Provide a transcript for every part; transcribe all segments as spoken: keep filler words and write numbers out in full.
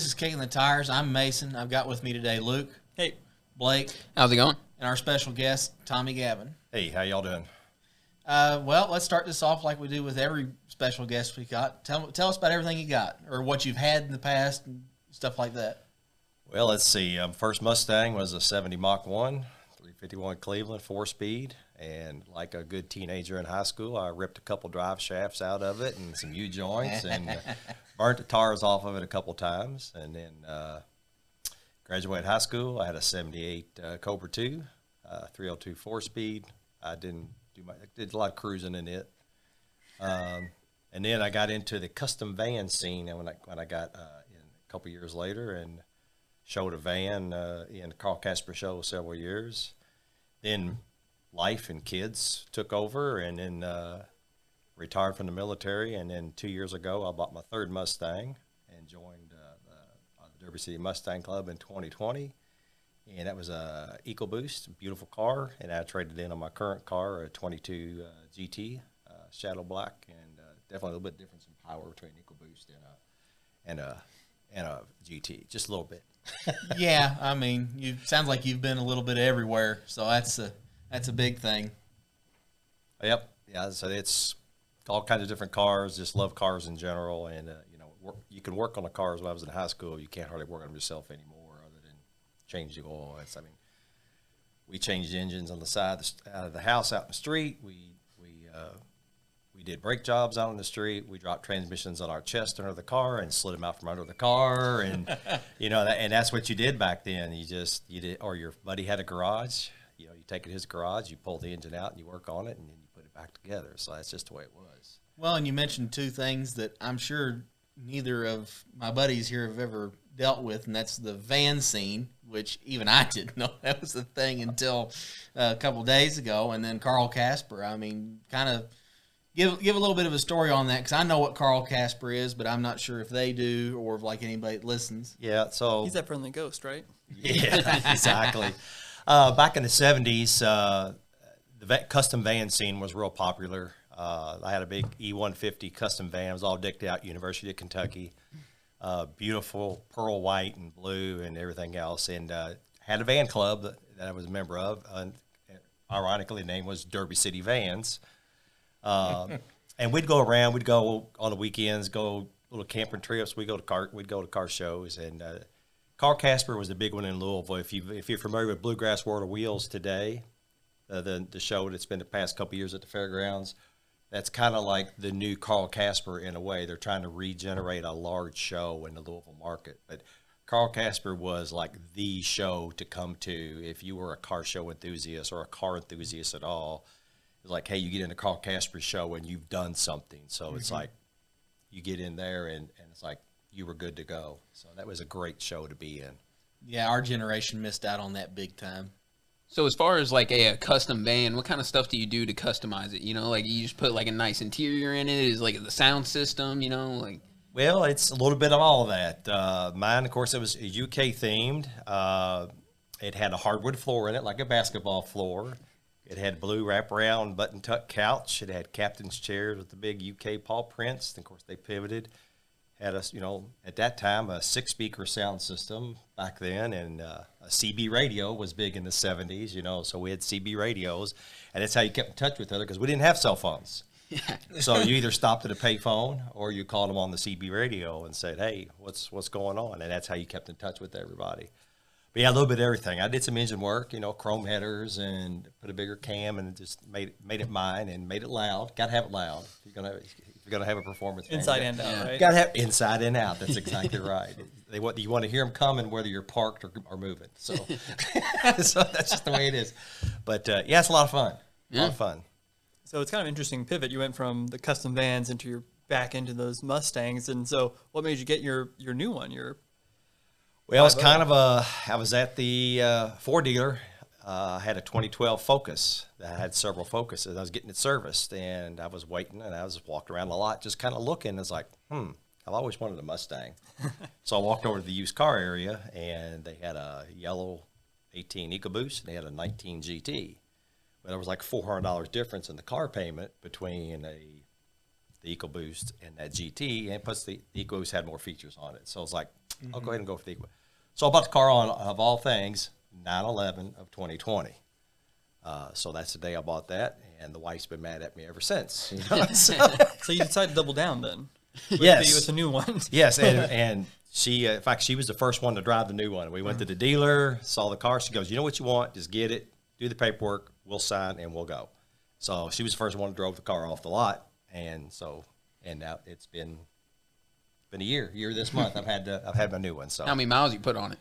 This is Kicking the Tires. I'm Mason. I've got with me today Luke. Hey. Blake. How's it going? And our special guest, Tommy Gavin. Hey, how y'all doing? Uh, well, let's start this off like we do with every special guest we got. Tell, tell us about everything you got or what you've had in the past and stuff like that. Well, let's see. Um, first Mustang was a seventy Mach one, three fifty-one Cleveland, four-speed. And like a good teenager in high school, I ripped a couple drive shafts out of it and some U-joints and uh, burnt the tires off of it a couple times. And then uh, graduated high school. I had a seventy-eight uh, Cobra two, uh, three oh two four-speed. I didn't do my, did a lot of cruising in it. Um, and then I got into the custom van scene and when I, when I got uh, in a couple years later and showed a van uh, in the Carl Casper show several years. Then life and kids took over, and then uh, retired from the military. And then two years ago, I bought my third Mustang and joined uh, uh, the Derby City Mustang Club in twenty twenty. And that was a EcoBoost, beautiful car. And I traded in on my current car, a twenty-two uh, G T, uh, shadow black, and uh, definitely a little bit difference in power between EcoBoost and a and a and a G T, just a little bit. Yeah, I mean, you sounds like you've been a little bit everywhere, so that's a. That's a big thing. Yep. Yeah. So it's all kinds of different cars. Just love cars in general. And, uh, you know, work, you can work on the cars when I was in high school. You can't hardly work on them yourself anymore other than change the oil. It's, I mean, we changed engines on the side of the, out of the house out in the street. We, we, uh, we did brake jobs out on the street. We dropped transmissions on our chest under the car and slid them out from under the car. And, you know, that, and that's what you did back then. You just, you did, or your buddy had a garage. You know, you take it to his garage, you pull the engine out, and you work on it, and then you put it back together. So that's just the way it was. Well, and you mentioned two things that I'm sure neither of my buddies here have ever dealt with, and that's the van scene, which even I didn't know that was a thing until uh, a couple days ago, and then Carl Casper. I mean, kind of give give a little bit of a story on that, because I know what Carl Casper is, but I'm not sure if they do or if, like, anybody that listens. Yeah, so... He's that friendly ghost, right? Yeah, exactly. Uh, back in the seventies, uh, the custom van scene was real popular. Uh, I had a big E one fifty custom van. It was all decked out, University of Kentucky. Uh, beautiful pearl white and blue and everything else. And uh, had a van club that, that I was a member of. Uh, ironically, the name was Derby City Vans. Uh, and we'd go around. We'd go on the weekends, go little camping trips. We'd go to car, we'd go to car shows and uh, Carl Casper was the big one in Louisville. If you if you're familiar with Bluegrass World of Wheels today, uh, the the show that's been the past couple of years at the fairgrounds, that's kind of like the new Carl Casper in a way. They're trying to regenerate a large show in the Louisville market. But Carl Casper was like the show to come to if you were a car show enthusiast or a car enthusiast at all. It's like, hey, you get into Carl Casper's show and you've done something. So mm-hmm. It's like you get in there and, and it's like you were good to go. So that was a great show to be in. Yeah, our generation missed out on that big time. So as far as like a, a custom van, what kind of stuff do you do to customize it? You know, like you just put like a nice interior in it? Is like the sound system, you know? like. Well, it's a little bit of all of that. Uh, mine, of course, it was U K themed. Uh, it had a hardwood floor in it, like a basketball floor. It had blue wraparound button tuck couch. It had captain's chairs with the big U K paw prints. And of course, they pivoted. Had a, you know, at that time, a six-speaker sound system back then, and uh, a C B radio was big in the seventies, you know, so we had C B radios, and that's how you kept in touch with each other, because we didn't have cell phones. Yeah. So you either stopped at a pay phone, or you called them on the C B radio and said, hey, what's what's going on? And that's how you kept in touch with everybody. But yeah, a little bit of everything. I did some engine work, you know, chrome headers, and put a bigger cam, and just made, made it mine, and made it loud. Got to have it loud. You're going to going to have a performance inside and out, right? Got to have inside and out. That's exactly right. They want you want to hear them coming whether you're parked or, or moving. So, so that's just the way it is. But uh, yeah, it's a lot of fun. Yeah. A lot of fun. So it's kind of an interesting pivot. You went from the custom vans into your back into those Mustangs, and so what made you get your your new one? Your well, it's kind of a. I was at the uh, Ford dealer. Uh, I had a twenty twelve Focus. I had several Focuses. I was getting it serviced, and I was waiting, and I was walked around a lot, just kind of looking. It's like, hmm, I've always wanted a Mustang. So I walked over to the used car area, and they had a yellow eighteen EcoBoost, and they had a nineteen G T. But there was like four hundred dollars difference in the car payment between a the EcoBoost and that G T, and plus the, the EcoBoost had more features on it. So I was like, mm-hmm. I'll go ahead and go for the EcoBoost. So I bought the car on, of all things, nine eleven of twenty twenty. Uh, so that's the day I bought that, and the wife's been mad at me ever since. You know? so, so you decided to double down then? With yes. The, with the new one? Yes, and, and she, uh, in fact, she was the first one to drive the new one. We went mm-hmm. to the dealer, saw the car. She goes, you know what you want, just get it, do the paperwork, we'll sign, and we'll go. So she was the first one who drove the car off the lot, and so and now it's been been a year, year this month. I've had to, I've had my new one. So how many miles you put on it?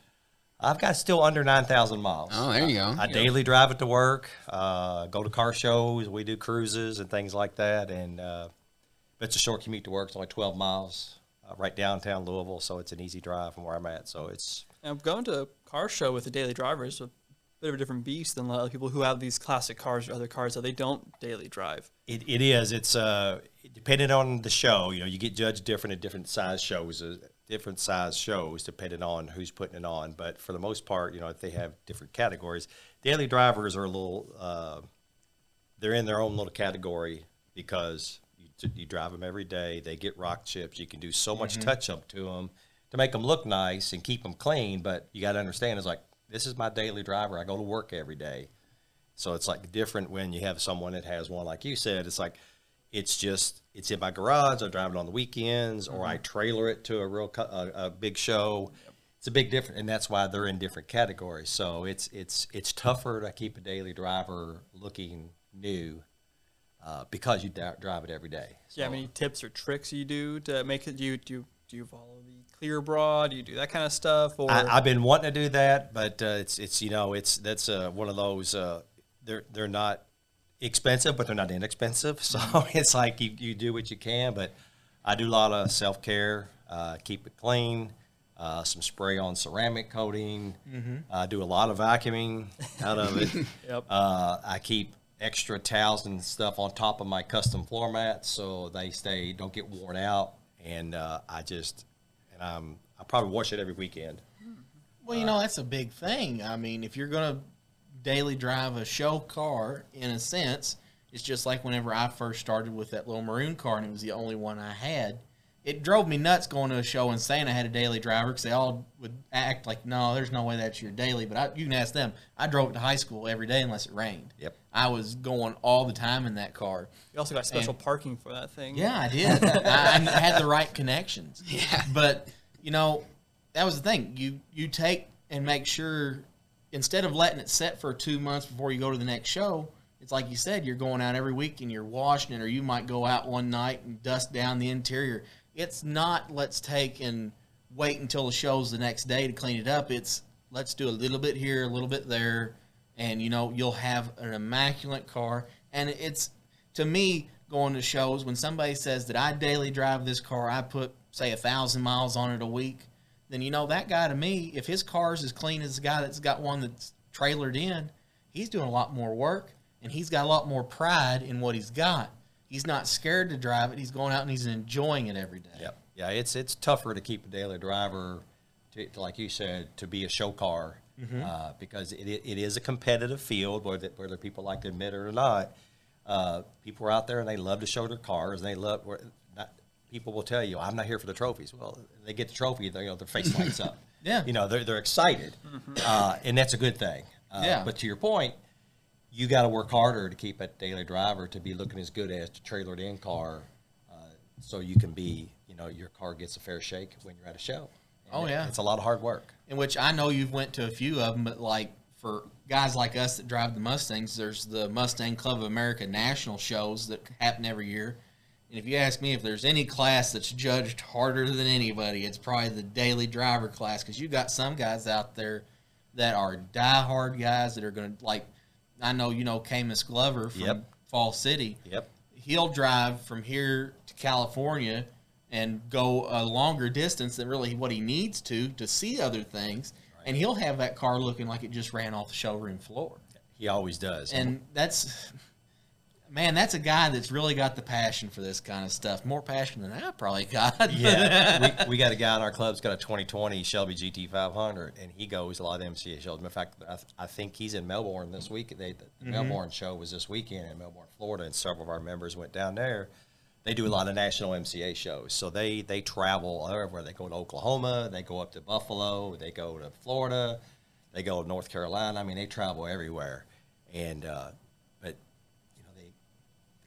I've got still under nine thousand miles. Oh, there you go. I, I yeah. daily drive it to work, uh, go to car shows, we do cruises and things like that, and uh, it's a short commute to work. It's only twelve miles, uh, right downtown Louisville, so it's an easy drive from where I'm at. So it's. Now, going to a car show with a daily driver is a bit of a different beast than a lot of people who have these classic cars or other cars that they don't daily drive. It it is. It's uh depending on the show. You know, you get judged different at different size shows, uh, different size shows depending on who's putting it on. But for the most part, you know, if they have different categories, daily drivers are a little. Uh, they're in their own little category because you, you drive them every day. They get rock chips. You can do so much mm-hmm. touch up to them to make them look nice and keep them clean. But you got to understand, it's like. This is my daily driver. I go to work every day. So it's like different when you have someone that has one, like you said, it's like, it's just, it's in my garage. I drive it on the weekends mm-hmm. or I trailer it to a real, a, a big show. Yep. It's a big difference. And that's why they're in different categories. So it's, it's, it's tougher to keep a daily driver looking new uh, because you d- drive it every day. So, yeah. How many tips or tricks you do to make it, you do, do you follow the clear bra? Do you do that kind of stuff? Or I, I've been wanting to do that, but uh, it's it's you know it's that's uh, one of those uh, they're they're not expensive, but they're not inexpensive. So it's like you, you do what you can. But I do a lot of self care, uh, keep it clean, uh, some spray on ceramic coating. Mm-hmm. I do a lot of vacuuming out of it. Yep. Uh, I keep extra towels and stuff on top of my custom floor mats so they stay don't get worn out. And uh, I just Um, I probably wash it every weekend. Well, you uh, know, that's a big thing. I mean, if you're going to daily drive a show car, in a sense, it's just like whenever I first started with that little maroon car and it was the only one I had. It drove me nuts going to a show and saying I had a daily driver because they all would act like, no, there's no way that's your daily. But I, you can ask them. I drove it to high school every day unless it rained. Yep. I was going all the time in that car. You also got special and, parking for that thing. Yeah, I did. I, I had the right connections. Yeah. But, you know, that was the thing. You, you take and make sure, instead of letting it set for two months before you go to the next show, it's like you said, you're going out every week and you're washing it, or you might go out one night and dust down the interior. It's not let's take and wait until the show's the next day to clean it up. It's let's do a little bit here, a little bit there, and, you know, you'll have an immaculate car. And it's, to me, going to shows, when somebody says that I daily drive this car, I put, say, one thousand miles on it a week, then, you know, that guy to me, if his car's as clean as the guy that's got one that's trailered in, he's doing a lot more work, and he's got a lot more pride in what he's got. He's not scared to drive it. He's going out and he's enjoying it every day. Yep. Yeah, it's it's tougher to keep a daily driver, to, to, like you said, to be a show car mm-hmm. uh, because it it is a competitive field, whether, whether people like to admit it or not. Uh, people are out there and they love to show their cars. And they love. Not, people will tell you, I'm not here for the trophies. Well, they get the trophy, they, you know, their face lights up. Yeah. You know, they're, they're excited, mm-hmm. uh, and that's a good thing. Uh, yeah. But to your point, you got to work harder to keep a daily driver to be looking as good as the trailered in car, uh, so you can be, you know, your car gets a fair shake when you're at a show. And oh yeah, it, it's a lot of hard work. In which I know you've went to a few of them, but like for guys like us that drive the Mustangs, there's the Mustang Club of America national shows that happen every year. And if you ask me if there's any class that's judged harder than anybody, it's probably the daily driver class, because you got some guys out there that are diehard guys that are going to like. I know you know Camus Glover from yep. Fall City. Yep. He'll drive from here to California and go a longer distance than really what he needs to to see other things, right. And he'll have that car looking like it just ran off the showroom floor. He always does. And that's man, that's a guy that's really got the passion for this kind of stuff. More passion than I probably got. Yeah. we, we got a guy in our club's got a twenty twenty Shelby G T five hundred, and he goes a lot of M C A shows. In fact, I, th- I think he's in Melbourne this week. They, the mm-hmm. Melbourne show was this weekend in Melbourne, Florida, and several of our members went down there. they do a lot of national M C A shows. So they, they travel everywhere. They go to Oklahoma, they go up to Buffalo, they go to Florida, they go to North Carolina. I mean, they travel everywhere. And, uh, but, you know, they,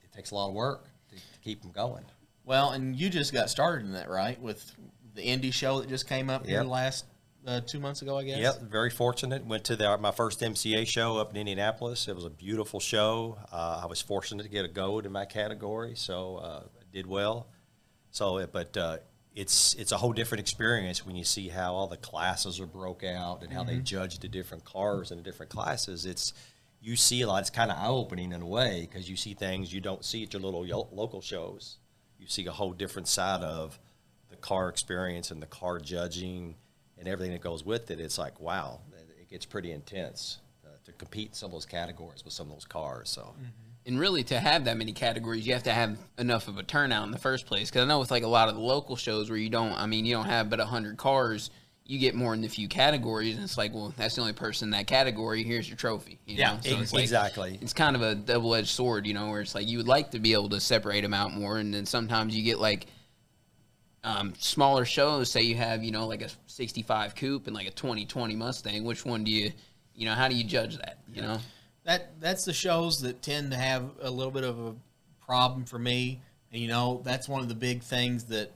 it takes a lot of work to, to keep them going. Well, and you just got started in that, right? With the indie show that just came up yep. here last uh, two months ago, I guess? Yep, very fortunate. Went to the, my first M C A show up in Indianapolis. It was a beautiful show. Uh, I was fortunate to get a gold in my category, so uh, I did well. So, but uh, it's it's a whole different experience when you see how all the classes are broke out and how mm-hmm. they judge the different cars and the different classes. It's you see a lot. It's kind of eye-opening in a way because you see things you don't see at your little yo- local shows. You see a whole different side of the car experience and the car judging and everything that goes with it. It's like, wow, it gets pretty intense uh, to compete in some of those categories with some of those cars. So, mm-hmm. And really to have that many categories, you have to have enough of a turnout in the first place. Because I know with like a lot of the local shows where you don't, I mean, you don't have but one hundred cars, you get more in the few categories, and it's like, well, that's the only person in that category. Here's your trophy. You yeah, know? So it's like, exactly. It's kind of a double-edged sword, you know, where it's like you would like to be able to separate them out more, and then sometimes you get like um, smaller shows. Say you have, you know, like a sixty-five coupe and like a twenty twenty Mustang. Which one do you, you know, how do you judge that? You know, that that's the shows that tend to have a little bit of a problem for me, and you know, that's one of the big things that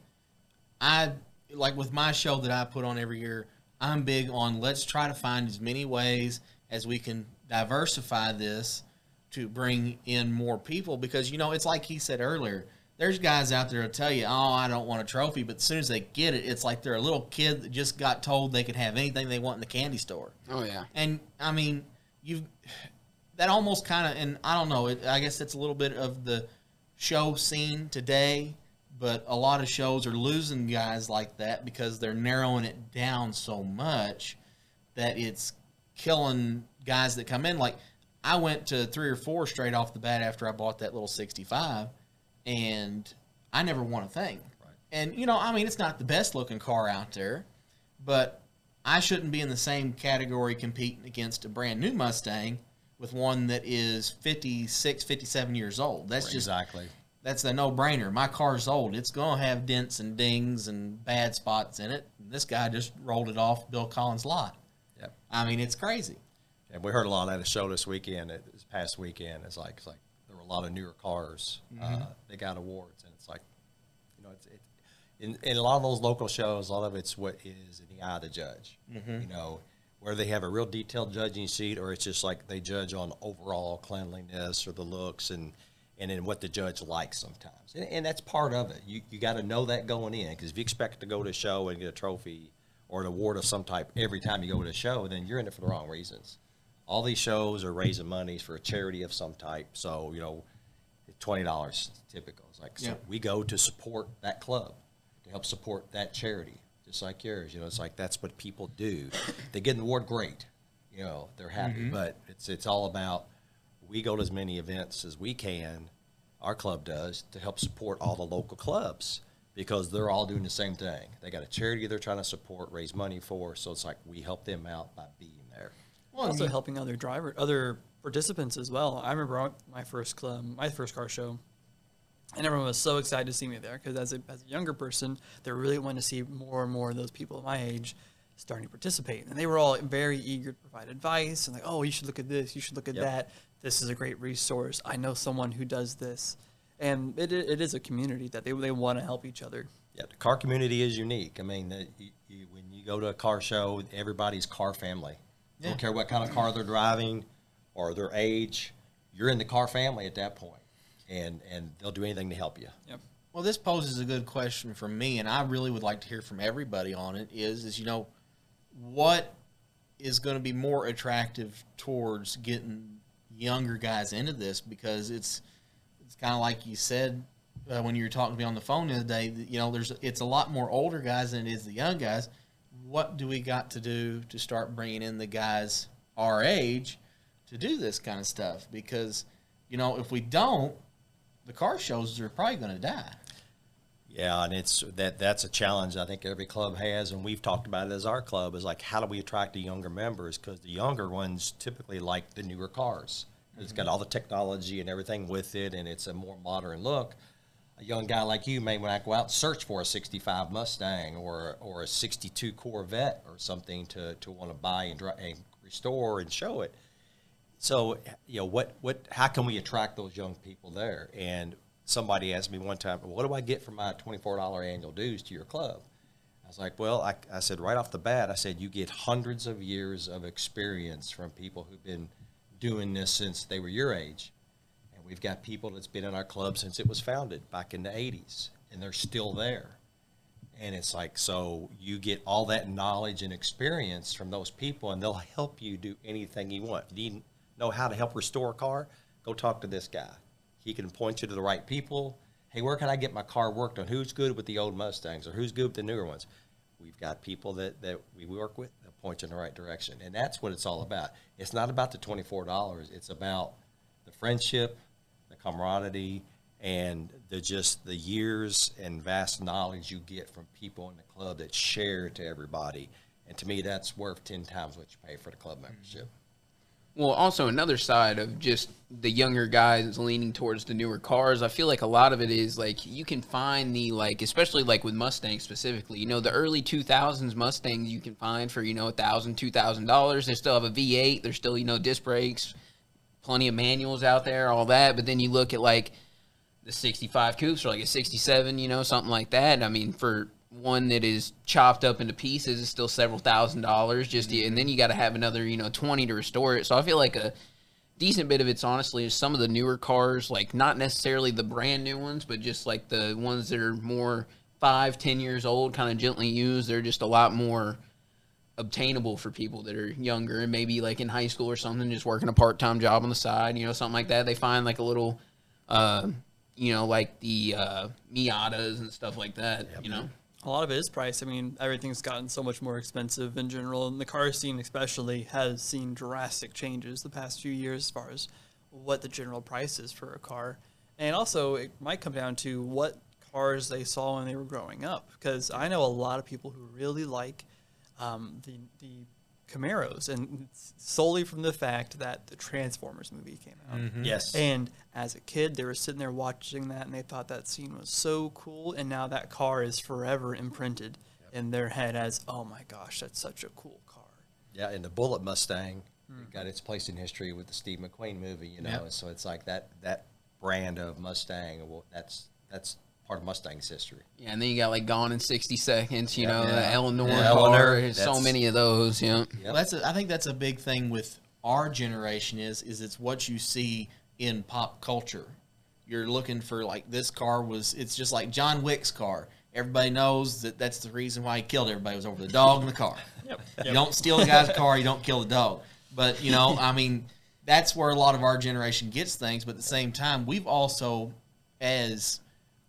I. Like with my show that I put on every year, I'm big on let's try to find as many ways as we can diversify this to bring in more people because, you know, it's like he said earlier, there's guys out there who tell you, oh, I don't want a trophy, but as soon as they get it, it's like they're a little kid that just got told they could have anything they want in the candy store. Oh, yeah. And, I mean, you've that almost kind of, and I don't know, it, I guess it's a little bit of the show scene today. But a lot of shows are losing guys like that because they're narrowing it down so much that it's killing guys that come in. Like, I went to three or four straight off the bat after I bought that little sixty-five, and I never won a thing. Right. And, you know, I mean, it's not the best-looking car out there, but I shouldn't be in the same category competing against a brand-new Mustang with one that is fifty-six, fifty-seven years old. That's right, just exactly. That's a no-brainer. My car's old. It's going to have dents and dings and bad spots in it. This guy just rolled it off Bill Collins' lot. Yep. I mean, it's crazy. And we heard a lot at a show this weekend, this past weekend. It's like, it's like there were a lot of newer cars. Mm-hmm. Uh, they got awards, and it's like, you know, it's it, in, in a lot of those local shows, a lot of it's what is in the eye of the judge, mm-hmm. you know, where they have a real detailed judging sheet, or it's just like they judge on overall cleanliness or the looks and – and then what the judge likes sometimes. And, and that's part of it. You you got to know that going in, because if you expect to go to a show and get a trophy or an award of some type every time you go to a show, then you're in it for the wrong reasons. All these shows are raising monies for a charity of some type. So, you know, twenty dollars is typical. It's like, so yeah. we go to support that club, to help support that charity, just like yours. You know, it's like that's what people do. They get an award, great. You know, they're happy. Mm-hmm. But it's it's all about, we go to as many events as we can, our club does, to help support all the local clubs because they're all doing the same thing. They got a charity they're trying to support, raise money for, so it's like we help them out by being there. Well, also helping other driver, other participants as well. I remember my first club, my first car show, and everyone was so excited to see me there because as a, as a younger person, they really wanted to see more and more of those people my age starting to participate. And they were all very eager to provide advice and like, oh, you should look at this, you should look at yep. that. This is a great resource. I know someone who does this. And it it is a community that they they want to help each other. Yeah, the car community is unique. I mean, the, you, you, when you go to a car show, everybody's car family. Yeah. Don't care what kind of car they're driving or their age. You're in the car family at that point, and, and they'll do anything to help you. Yep. Well, this poses a good question for me, and I really would like to hear from everybody on it, is, is you know, what is going to be more attractive towards getting – younger guys into this, because it's it's kind of like you said uh, when you were talking to me on the phone the other day, you know, there's it's a lot more older guys than it is the young guys. What do we got to do to start bringing in the guys our age to do this kind of stuff? Because, you know, if we don't, the car shows are probably going to die. Yeah, and it's that that's a challenge I think every club has, and we've talked about it as our club, is like, how do we attract the younger members? Because the younger ones typically like the newer cars. Mm-hmm. It's got all the technology and everything with it, and it's a more modern look. a young guy like you may want to go out and search for a sixty-five Mustang or or a sixty-two Corvette or something to to want to buy and, and restore and show it. So, you know, what what how can we attract those young people there? And somebody asked me one time, what do I get for my twenty-four dollars annual dues to your club? I was like, well, I, I said right off the bat, I said, you get hundreds of years of experience from people who've been doing this since they were your age. And we've got people that's been in our club since it was founded back in the eighties, and they're still there. And it's like, so you get all that knowledge and experience from those people, and they'll help you do anything you want. You need know how to help restore a car? Go talk to this guy. He can point you to the right people. Hey, where can I get my car worked on? Who's good with the old Mustangs or who's good with the newer ones? We've got people that, that we work with that point you in the right direction. And that's what it's all about. It's not about the twenty-four dollars. It's about the friendship, the camaraderie, and the just the years and vast knowledge you get from people in the club that's shared to everybody. And to me, that's worth ten times what you pay for the club membership. Mm-hmm. Well, also another side of just the younger guys leaning towards the newer cars, I feel like a lot of it is, like, you can find the, like, especially, like, with Mustangs specifically, you know, the early two thousands Mustangs you can find for, you know, a thousand, two thousand dollars. They still have a V eight. There's still, you know, disc brakes, plenty of manuals out there, all that. But then you look at, like, the sixty-five coupes or, like, a sixty-seven, you know, something like that. I mean, for one that is chopped up into pieces is still several thousand dollars just to, and then you got to have another, you know, twenty to restore it. So I feel like a decent bit of it's honestly is some of the newer cars, like not necessarily the brand new ones, but just like the ones that are more five, ten years old, kind of gently used. They're just a lot more obtainable for people that are younger and maybe like in high school or something, just working a part-time job on the side, you know, something like that. They find like a little, uh, you know, like the uh, Miatas and stuff like that, yep. you know. A lot of it is price. I mean, everything's gotten so much more expensive in general, and the car scene especially has seen drastic changes the past few years as far as what the general price is for a car. And also, it might come down to what cars they saw when they were growing up, because I know a lot of people who really like um, the, the Camaros, and it's solely from the fact that the Transformers movie came out. Mm-hmm. Yes. And as a kid, they were sitting there watching that, and they thought that scene was so cool, and now that car is forever imprinted yep. in their head as, oh my gosh, that's such a cool car. Yeah, and the Bullet Mustang mm-hmm. it got its place in history with the Steve McQueen movie, you know, yep. so it's like that that brand of Mustang, well, that's that's part of Mustang's history. Yeah, and then you got like Gone in sixty seconds, you yeah, know, yeah. the Eleanor, yeah, Eleanor so many of those, yeah. Well, that's a, I think that's a big thing with our generation is, is it's what you see in pop culture. You're looking for like this car was, it's just like John Wick's car. Everybody knows that that's the reason why he killed everybody was over the dog and the car. Yep. Yep. You don't steal the guy's car, you don't kill the dog. But, you know, I mean, that's where a lot of our generation gets things, but at the same time, we've also, as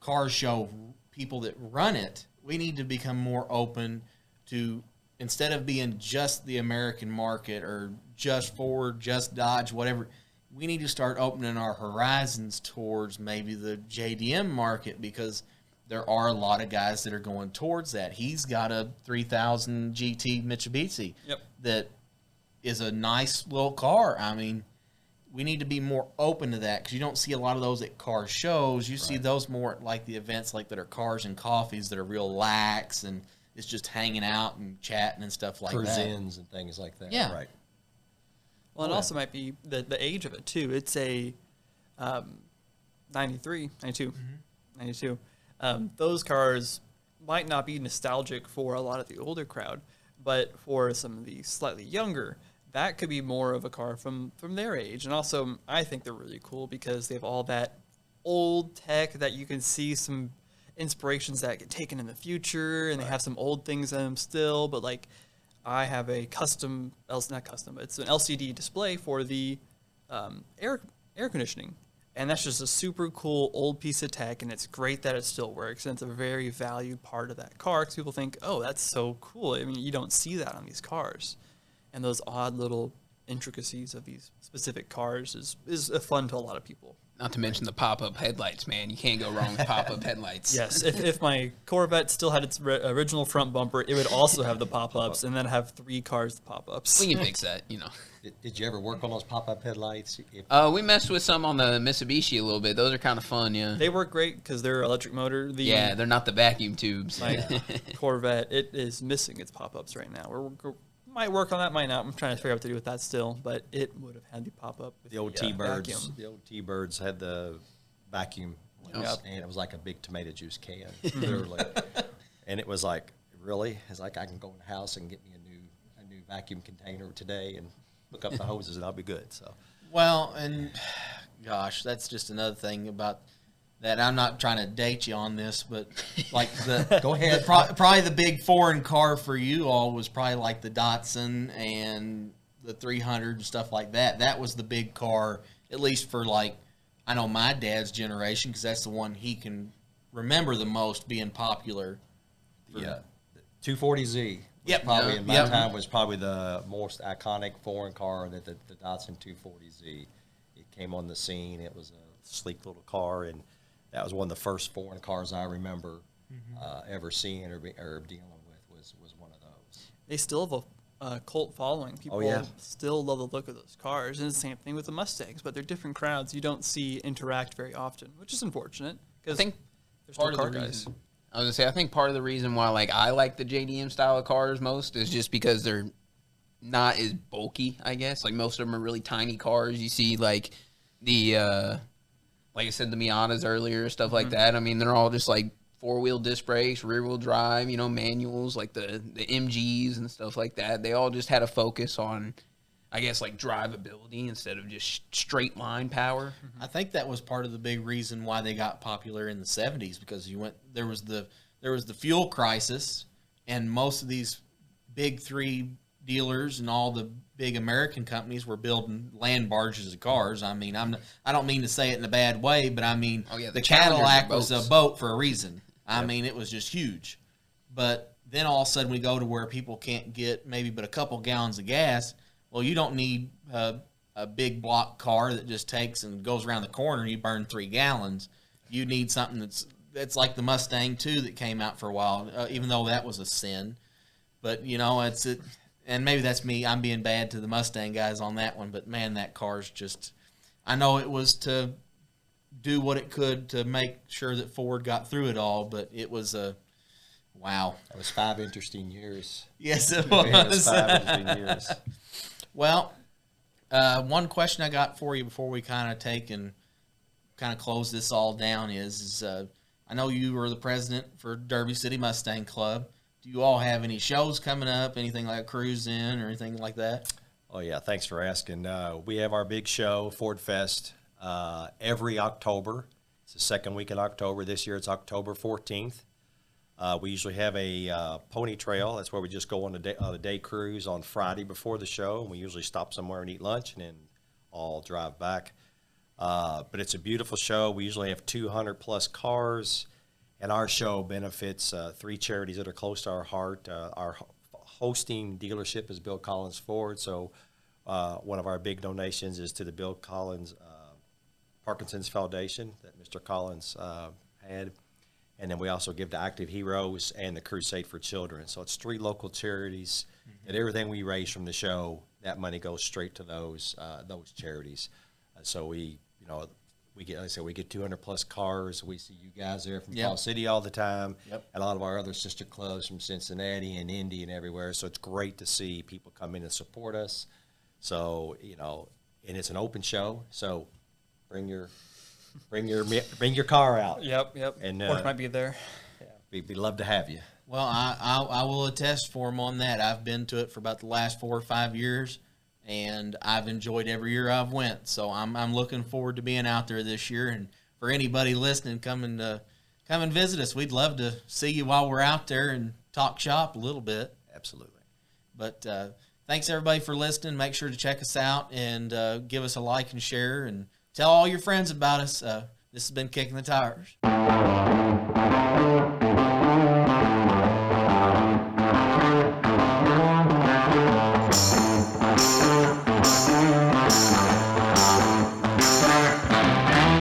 car show people that run it, we need to become more open to, instead of being just the American market or just Ford, just Dodge, whatever, we need to start opening our horizons towards maybe the J D M market, because there are a lot of guys that are going towards that. He's got a three thousand G T Mitsubishi yep. that is a nice little car. I mean, we need to be more open to that, because you don't see a lot of those at car shows. You right. see those more at like the events like that are cars and coffees that are real lax, and it's just hanging out and chatting and stuff like Cruise that. Cruise-ins and things like that. Yeah. Right. Well, it yeah. also might be the, the age of it, too. It's a um, ninety-three, ninety-two, mm-hmm. ninety-two. Um, those cars might not be nostalgic for a lot of the older crowd, but for some of the slightly younger, that could be more of a car from, from their age. And also, I think they're really cool because they have all that old tech that you can see some inspirations that get taken in the future, and right. they have some old things in them still. But, like, I have a custom, not custom, it's an L C D display for the um, air, air conditioning. And that's just a super cool old piece of tech, and it's great that it still works. And it's a very valued part of that car, because people think, oh, that's so cool. I mean, you don't see that on these cars. And those odd little intricacies of these specific cars is is fun to a lot of people. Not to mention the pop-up headlights, man. You can't go wrong with pop-up headlights. Yes, if, if my Corvette still had its re- original front bumper, it would also have the pop-ups, and then have three cars with pop-ups. We can fix that, you know. Did, did you ever work on those pop-up headlights? If- uh, we messed with some on the Mitsubishi a little bit. Those are kind of fun, yeah. They work great because they're electric motor. The, yeah, they're not the vacuum tubes. My Corvette, it is missing its pop-ups right now. We're, we're Might work on that, might not. I'm trying to figure out what to do with that still, but it would have had to pop up. With the old the, T-Birds, uh, the old T-Birds had the vacuum, oh, yep. and it was like a big tomato juice can, literally. And it was like, really? It's like I can go in the house and get me a new, a new vacuum container today and hook up the hoses, and I'll be good. So, well, and gosh, that's just another thing about. That I'm not trying to date you on this, but like the go ahead. The, pro- probably the big foreign car for you all was probably like the Datsun and the three hundred and stuff like that. That was the big car, at least for like I know my dad's generation, because that's the one he can remember the most being popular. Yeah, two forty Z. Yep, probably yeah. in my yep. time was probably the most iconic foreign car. That the, the Datsun two forty Z. It came on the scene. It was a sleek little car and. That was one of the first foreign cars I remember mm-hmm. uh, ever seeing or, be, or dealing with was, was one of those. They still have a uh, cult following. People oh, yeah. still love the look of those cars. And it's the same thing with the Mustangs, but they're different crowds you don't see interact very often, which is unfortunate. I think there's no car guys. Reason, I was going to say, I think part of the reason why like I like the J D M style of cars most is just because they're not as bulky, I guess. Like most of them are really tiny cars. You see like the... Uh, Like I said, the Miatas earlier, stuff like mm-hmm. that. I mean, they're all just like four-wheel disc brakes, rear-wheel drive, you know, manuals, like the, the M Gs and stuff like that. They all just had a focus on, I guess, like drivability instead of just straight line power. Mm-hmm. I think that was part of the big reason why they got popular in the seventies because you went there was the there was the fuel crisis, and most of these big three dealers and all the big American companies were building land barges of cars. I mean, I'm I don't mean to say it in a bad way, but I mean, oh, yeah, the, the Cadillac was a boat for a reason. I yep. mean, it was just huge. But then all of a sudden we go to where people can't get maybe but a couple gallons of gas. Well, you don't need a, a big block car that just takes and goes around the corner and you burn three gallons. You need something that's, that's like the Mustang two that came out for a while, uh, even though that was a sin. But, you know, it's... it. And maybe that's me. I'm being bad to the Mustang guys on that one. But, man, that car's just – I know it was to do what it could to make sure that Ford got through it all, but it was a – wow. That was five interesting years. Yes, it was. It was five interesting years. Well, uh, one question I got for you before we kind of take and kind of close this all down is, is uh, I know you were the president for Derby City Mustang Club. You all have any shows coming up, anything like a cruise in or anything like that? Oh, yeah. Thanks for asking. Uh, we have our big show, Ford Fest, uh, every October. It's the second week in October. This year it's October fourteenth. Uh, we usually have a uh, pony trail. That's where we just go on a day, uh, the day cruise on Friday before the show. And we usually stop somewhere and eat lunch and then all drive back. Uh, but it's a beautiful show. We usually have two hundred plus cars. And our show benefits uh, three charities that are close to our heart. Uh, our hosting dealership is Bill Collins Ford, so uh, one of our big donations is to the Bill Collins uh, Parkinson's Foundation that Mister Collins uh, had. And then we also give to Active Heroes and the Crusade for Children. So it's three local charities, mm-hmm. and everything we raise from the show, that money goes straight to those uh, those charities. Uh, so we, you know. We get, like I said, we get two hundred plus cars. We see you guys there from yep. Fall City all the time, yep. and a lot of our other sister clubs from Cincinnati and Indy and everywhere. So it's great to see people come in and support us. So you know, and it's an open show. So bring your, bring your, bring your car out. Yep, yep. And uh, Ford might be there. Yeah, we'd, we'd love to have you. Well, I, I I will attest for them on that. I've been to it for about the last four or five years. And I've enjoyed every year I've went, so I'm I'm looking forward to being out there this year. And for anybody listening, come and uh, come and visit us. We'd love to see you while we're out there and talk shop a little bit. Absolutely. But uh, thanks everybody for listening. Make sure to check us out and uh, give us a like and share, and tell all your friends about us. Uh, this has been Kicking the Tires.